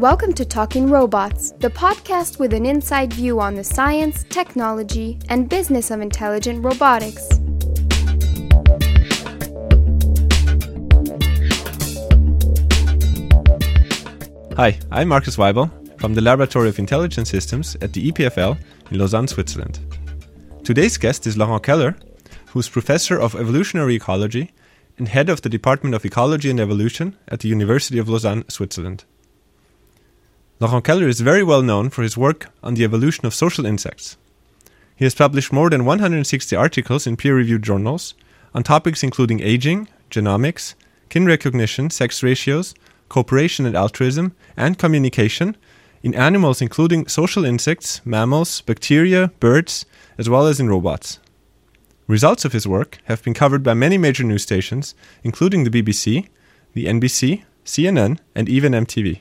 Welcome to Talking Robots, the podcast with an inside view on the science, technology, and business of intelligent robotics. Hi, I'm Marcus Weibel from the Laboratory of Intelligent Systems at the EPFL in Lausanne, Switzerland. Today's guest is Laurent Keller, who's professor of evolutionary ecology and head of the Department of Ecology and Evolution at the University of Lausanne, Switzerland. Laurent Keller is very well known for his work on the evolution of social insects. He has published more than 160 articles in peer-reviewed journals on topics including aging, genomics, kin recognition, sex ratios, cooperation and altruism, and communication in animals including social insects, mammals, bacteria, birds, as well as in robots. Results of his work have been covered by many major news stations, including the BBC, the NBC, CNN, and even MTV.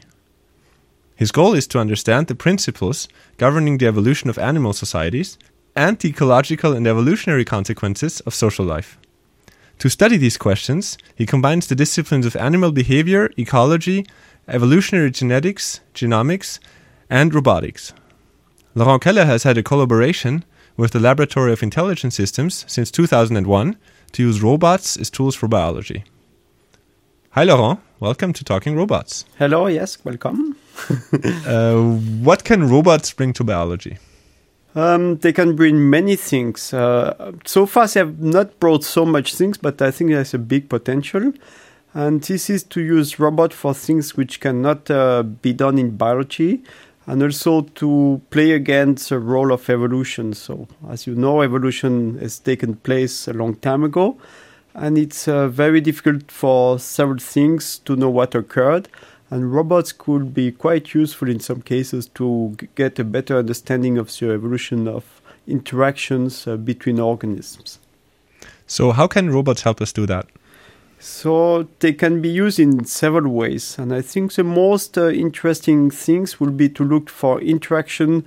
His goal is to understand the principles governing the evolution of animal societies and the ecological and evolutionary consequences of social life. To study these questions, he combines the disciplines of animal behavior, ecology, evolutionary genetics, genomics, and robotics. Laurent Keller has had a collaboration with the Laboratory of Intelligent Systems since 2001 to use robots as tools for biology. Hi Laurent, welcome to Talking Robots. Hello, yes, welcome. What can robots bring to biology? They can bring many things. So far, they have not brought so much things, but I think there's a big potential. And this is to use robots for things which cannot be done in biology, and also to play against the role of evolution. So, as you know, evolution has taken place a long time ago, and it's very difficult for several things to know what occurred. And robots could be quite useful in some cases to get a better understanding of the evolution of interactions between organisms. So how can robots help us do that? So they can be used in several ways. And I think the most interesting things will be to look for interaction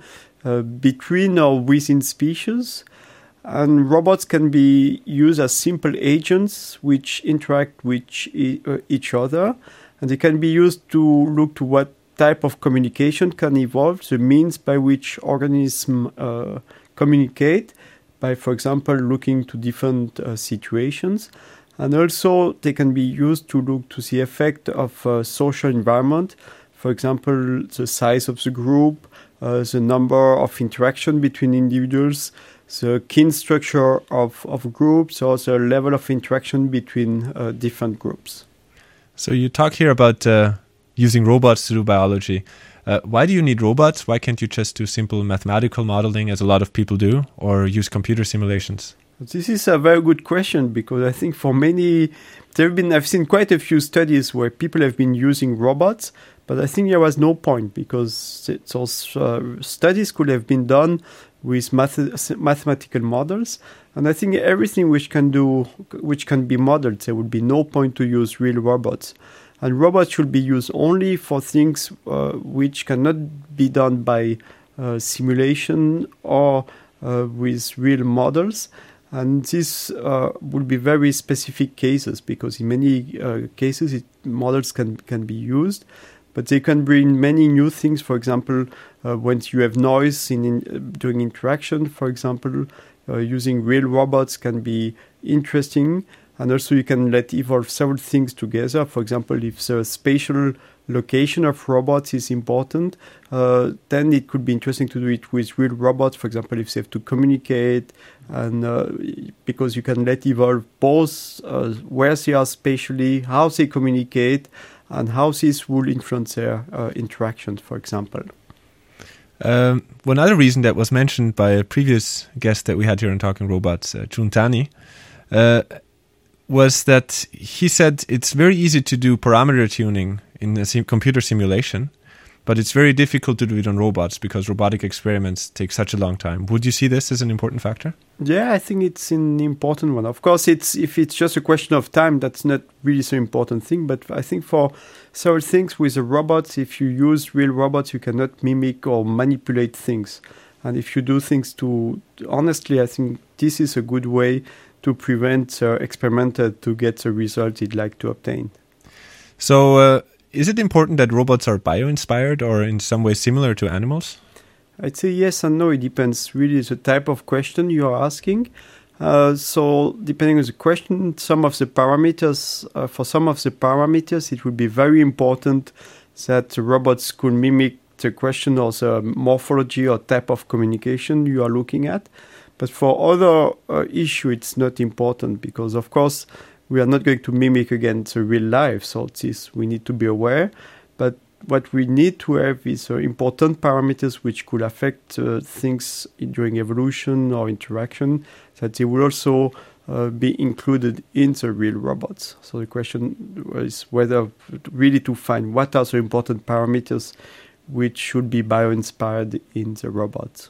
between or within species. And robots can be used as simple agents which interact with each other. And they can be used to look to what type of communication can evolve, the means by which organisms communicate, by, for example, looking to different situations. And also they can be used to look to the effect of social environment, for example, the size of the group, the number of interaction between individuals, the kin structure of groups, or the level of interaction between different groups. So you talk here about using robots to do biology. Why do you need robots? Why can't you just do simple mathematical modeling, as a lot of people do, or use computer simulations? This is a very good question, because I think for many, I've seen quite a few studies where people have been using robots, but I think there was no point, because those studies could have been done with mathematical models. And I think everything which can be modeled, there would be no point to use real robots. And robots should be used only for things which cannot be done by simulation or with real models. And this would be very specific cases, because in many cases models can be used. But they can bring many new things. For example, when you have noise during interaction, for example, using real robots can be interesting. And also you can let evolve several things together. For example, if the spatial location of robots is important, then it could be interesting to do it with real robots. For example, if they have to communicate, and because you can let evolve both where they are spatially, how they communicate, and how this will influence their interactions, for example. One other reason that was mentioned by a previous guest that we had here on Talking Robots, Jun Tani, was that he said it's very easy to do parameter tuning in a computer simulation, but it's very difficult to do it on robots because robotic experiments take such a long time. Would you see this as an important factor? Yeah, I think it's an important one. Of course, if it's just a question of time, that's not really so important thing. But I think for several things with the robots, if you use real robots, you cannot mimic or manipulate things. And if you do things honestly, I think this is a good way to prevent the experimenter to get the result he'd like to obtain. So Is it important that robots are bio-inspired or in some way similar to animals? I'd say yes and no. It depends really the type of question you are asking. So depending on the question, some of the parameters, for some of the parameters, it would be very important that robots could mimic the question or the morphology or type of communication you are looking at. But for other issues, it's not important because, of course, we are not going to mimic again the real life. So this we need to be aware. But what we need to have is important parameters which could affect things during evolution or interaction, that they will also be included in the real robots. So the question is whether really to find what are the important parameters which should be bio-inspired in the robots.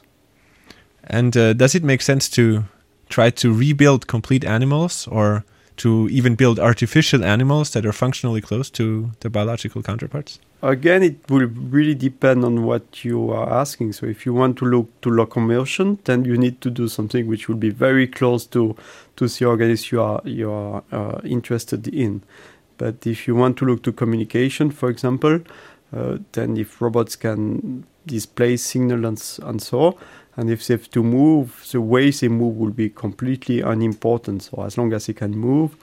And does it make sense to try to rebuild complete animals or to even build artificial animals that are functionally close to their biological counterparts? Again, it will really depend on what you are asking. So if you want to look to locomotion, then you need to do something which will be very close to the organism you are interested in. But if you want to look to communication, for example, then if robots can display signals and so on, and if they have to move, the way they move will be completely unimportant. So as long as they can move,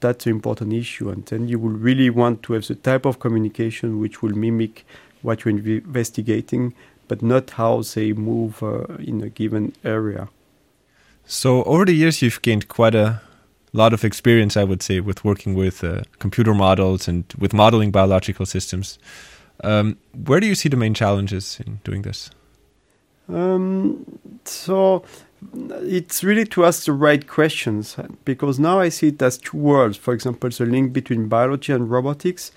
that's an important issue. And then you will really want to have the type of communication which will mimic what you're investigating, but not how they move in a given area. So over the years, you've gained quite a lot of experience, I would say, with working with computer models and with modeling biological systems. Where do you see the main challenges in doing this? So it's really to ask the right questions, because now I see it as two worlds. For example, the link between biology and robotics.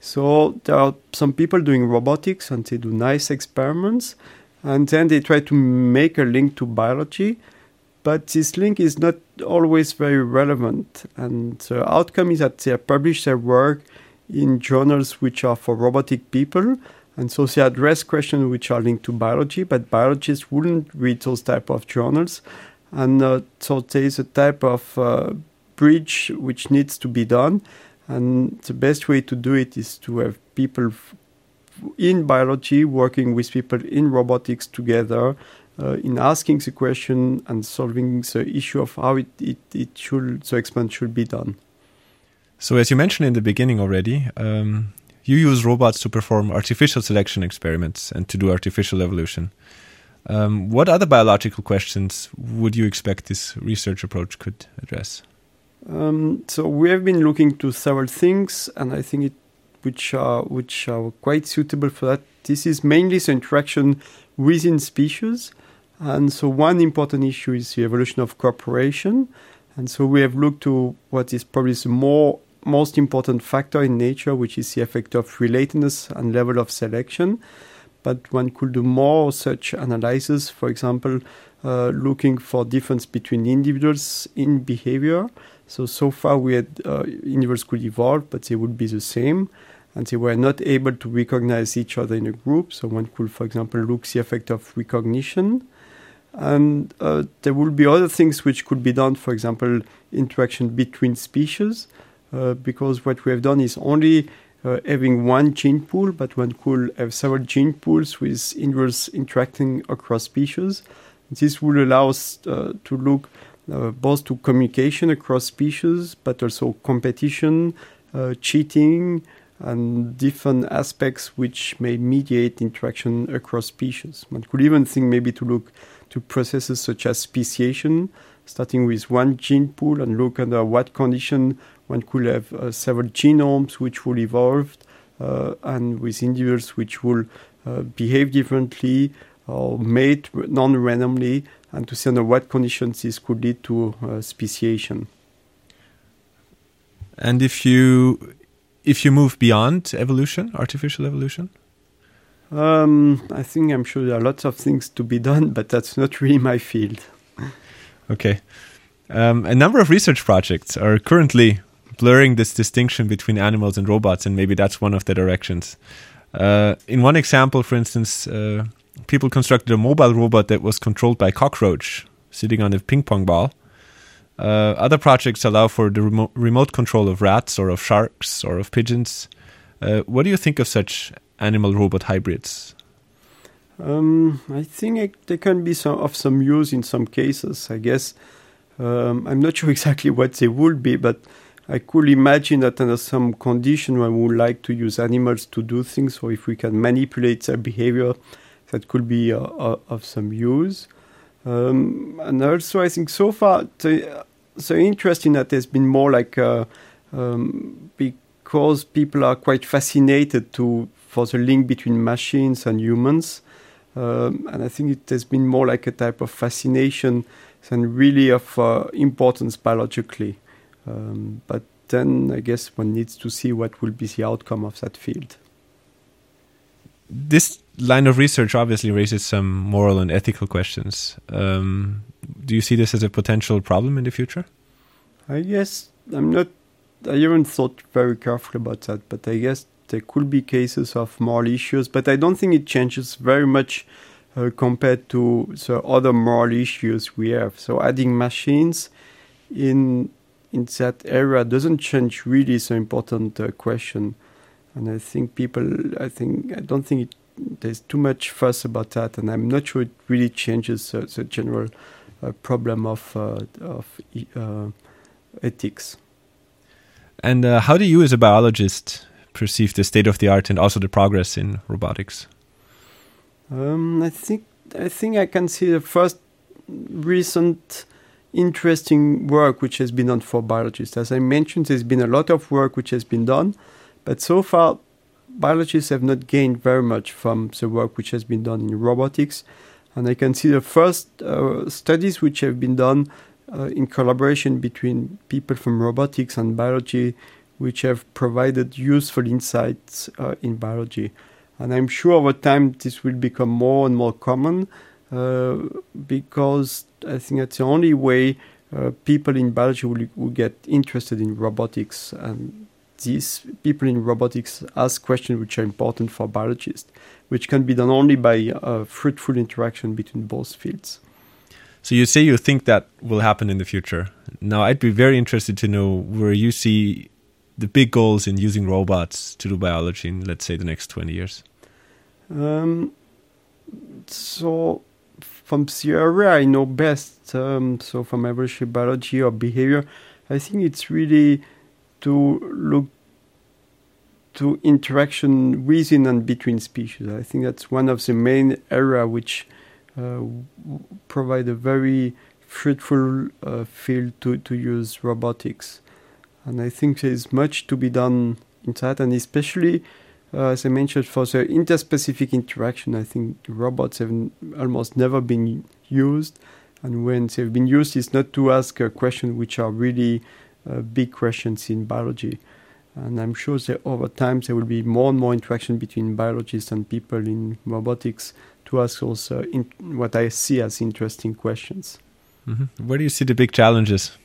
So there are some people doing robotics and they do nice experiments, and then they try to make a link to biology. But this link is not always very relevant. And the outcome is that they publish their work in journals which are for robotic people. And so they address questions which are linked to biology, but biologists wouldn't read those type of journals. And so there is a type of bridge which needs to be done. And the best way to do it is to have people in biology working with people in robotics together in asking the question and solving the issue of how the experiment should be done. So as you mentioned in the beginning already, you use robots to perform artificial selection experiments and to do artificial evolution. What other biological questions would you expect this research approach could address? So we have been looking to several things, and I think which are quite suitable for that. This is mainly the interaction within species. And so one important issue is the evolution of cooperation. And so we have looked to what is probably the most important factor in nature, which is the effect of relatedness and level of selection. But one could do more such analysis, for example, looking for difference between individuals in behavior. So far we had individuals could evolve, but they would be the same, and they were not able to recognize each other in a group. So one could, for example, look the effect of recognition. And there will be other things which could be done, for example, interaction between species. Because what we have done is only having one gene pool, but one could have several gene pools with individuals interacting across species. This will allow us to look both to communication across species, but also competition, cheating, and different aspects which may mediate interaction across species. One could even think maybe to look to processes such as speciation, starting with one gene pool and look under what condition one could have several genomes which will evolve and with individuals which will behave differently or mate non-randomly, and to see under what conditions this could lead to speciation. And if you move beyond evolution, artificial evolution? I think I'm sure there are lots of things to be done, but that's not really my field. Okay. A number of research projects are currently blurring this distinction between animals and robots, and maybe that's one of the directions. In one example, for instance, people constructed a mobile robot that was controlled by a cockroach sitting on a ping pong ball. Other projects allow for the remote control of rats or of sharks or of pigeons. What do you think of such animal-robot hybrids? I think they can be of some use in some cases, I guess. I'm not sure exactly what they would be, but I could imagine that under some condition where we would like to use animals to do things, or if we can manipulate their behavior, that could be of some use. And also, I think so far, the interest in that has been more like because people are quite fascinated for the link between machines and humans. And I think it has been more like a type of fascination than really of importance biologically. But then I guess one needs to see what will be the outcome of that field. This line of research obviously raises some moral and ethical questions. Do you see this as a potential problem in the future? I guess I haven't thought very carefully about that, but I guess there could be cases of moral issues, but I don't think it changes very much compared to the other moral issues we have. So adding machines in that area doesn't change really the important question. And there's too much fuss about that, and I'm not sure it really changes the general problem of ethics. And how do you, as a biologist, perceive the state of the art and also the progress in robotics? I think I can see the first recent interesting work which has been done for biologists. As I mentioned, there's been a lot of work which has been done, but so far biologists have not gained very much from the work which has been done in robotics. And I can see the first studies which have been done in collaboration between people from robotics and biology, which have provided useful insights in biology. And I'm sure over time this will become more and more common because I think that's the only way people in biology will get interested in robotics. And these people in robotics ask questions which are important for biologists, which can be done only by fruitful interaction between both fields. So you say you think that will happen in the future. Now, I'd be very interested to know where you see the big goals in using robots to do biology in, let's say, the next 20 years. So from the area I know best, so from evolutionary biology or behavior, I think it's really to look to interaction within and between species. I think that's one of the main areas which provide a very fruitful field to use robotics. And I think there is much to be done in that, and especially, as I mentioned, for the interspecific interaction. I think robots have almost never been used, and when they've been used, it's not to ask a question which are really big questions in biology. And I'm sure that over time there will be more and more interaction between biologists and people in robotics to ask also what I see as interesting questions. Mm-hmm. Where do you see the big challenges?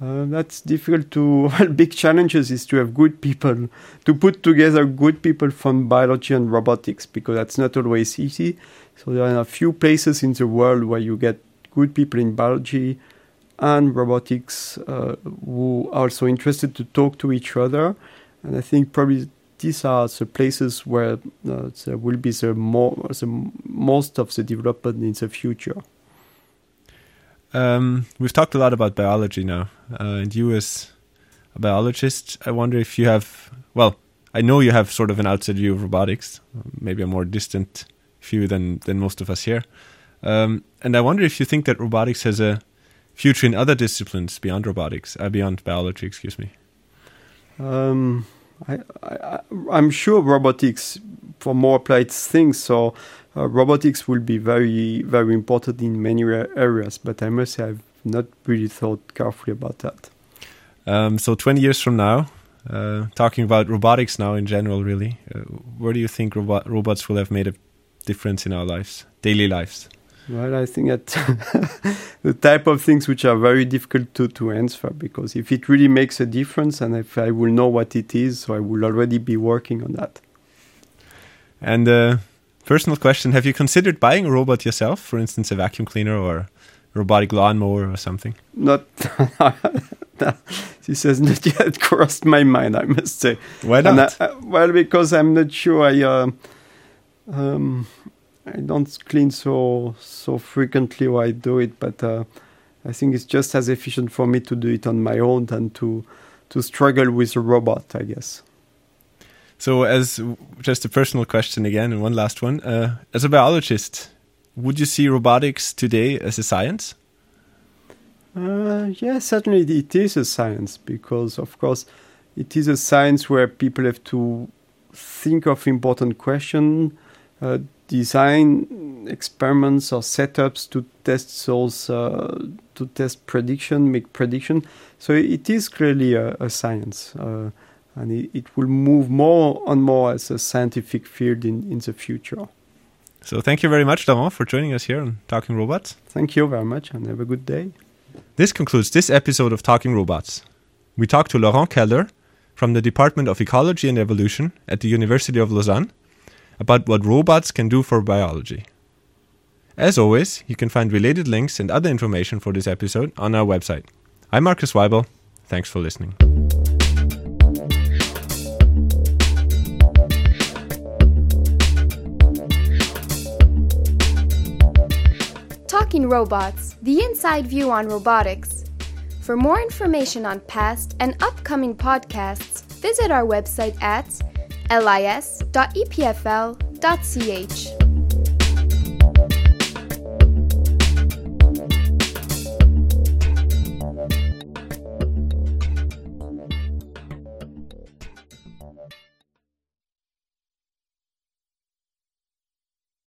That's difficult to... Well, big challenges is to have good people, to put together good people from biology and robotics, because that's not always easy. So there are a few places in the world where you get good people in biology and robotics who are also interested to talk to each other. And I think probably these are the places where there will be the most of the development in the future. We've talked a lot about biology now, and you as a biologist, I wonder if you have, well, I know you have sort of an outside view of robotics, maybe a more distant view than most of us here. And I wonder if you think that robotics has a future in other disciplines beyond robotics, beyond biology, excuse me. I'm sure robotics for more applied things, so robotics will be very, very important in many areas, but I must say I've not really thought carefully about that. So 20 years from now, talking about robotics now in general, really, where do you think robots will have made a difference in our lives, daily lives? Well, I think that the type of things which are very difficult to answer, because if it really makes a difference and if I will know what it is, so I will already be working on that. And personal question, have you considered buying a robot yourself? For instance, a vacuum cleaner or a robotic lawnmower or something? Not This has not yet crossed my mind, I must say. Why not? Well, because I'm not sure I don't clean so frequently or I do it, but I think it's just as efficient for me to do it on my own than to struggle with a robot, I guess. So as just a personal question again, and one last one, as a biologist, would you see robotics today as a science? Yeah, certainly it is a science because, of course, it is a science where people have to think of important questions, design experiments or setups to test those, to test prediction, make prediction. So it is clearly a science, and it will move more and more as a scientific field in the future. So thank you very much, Laurent, for joining us here on Talking Robots. Thank you very much and have a good day. This concludes this episode of Talking Robots. We talked to Laurent Keller from the Department of Ecology and Evolution at the University of Lausanne about what robots can do for biology. As always, you can find related links and other information for this episode on our website. I'm Marcus Weibel. Thanks for listening. Talking Robots, the inside view on robotics. For more information on past and upcoming podcasts, visit our website at lis.epfl.ch.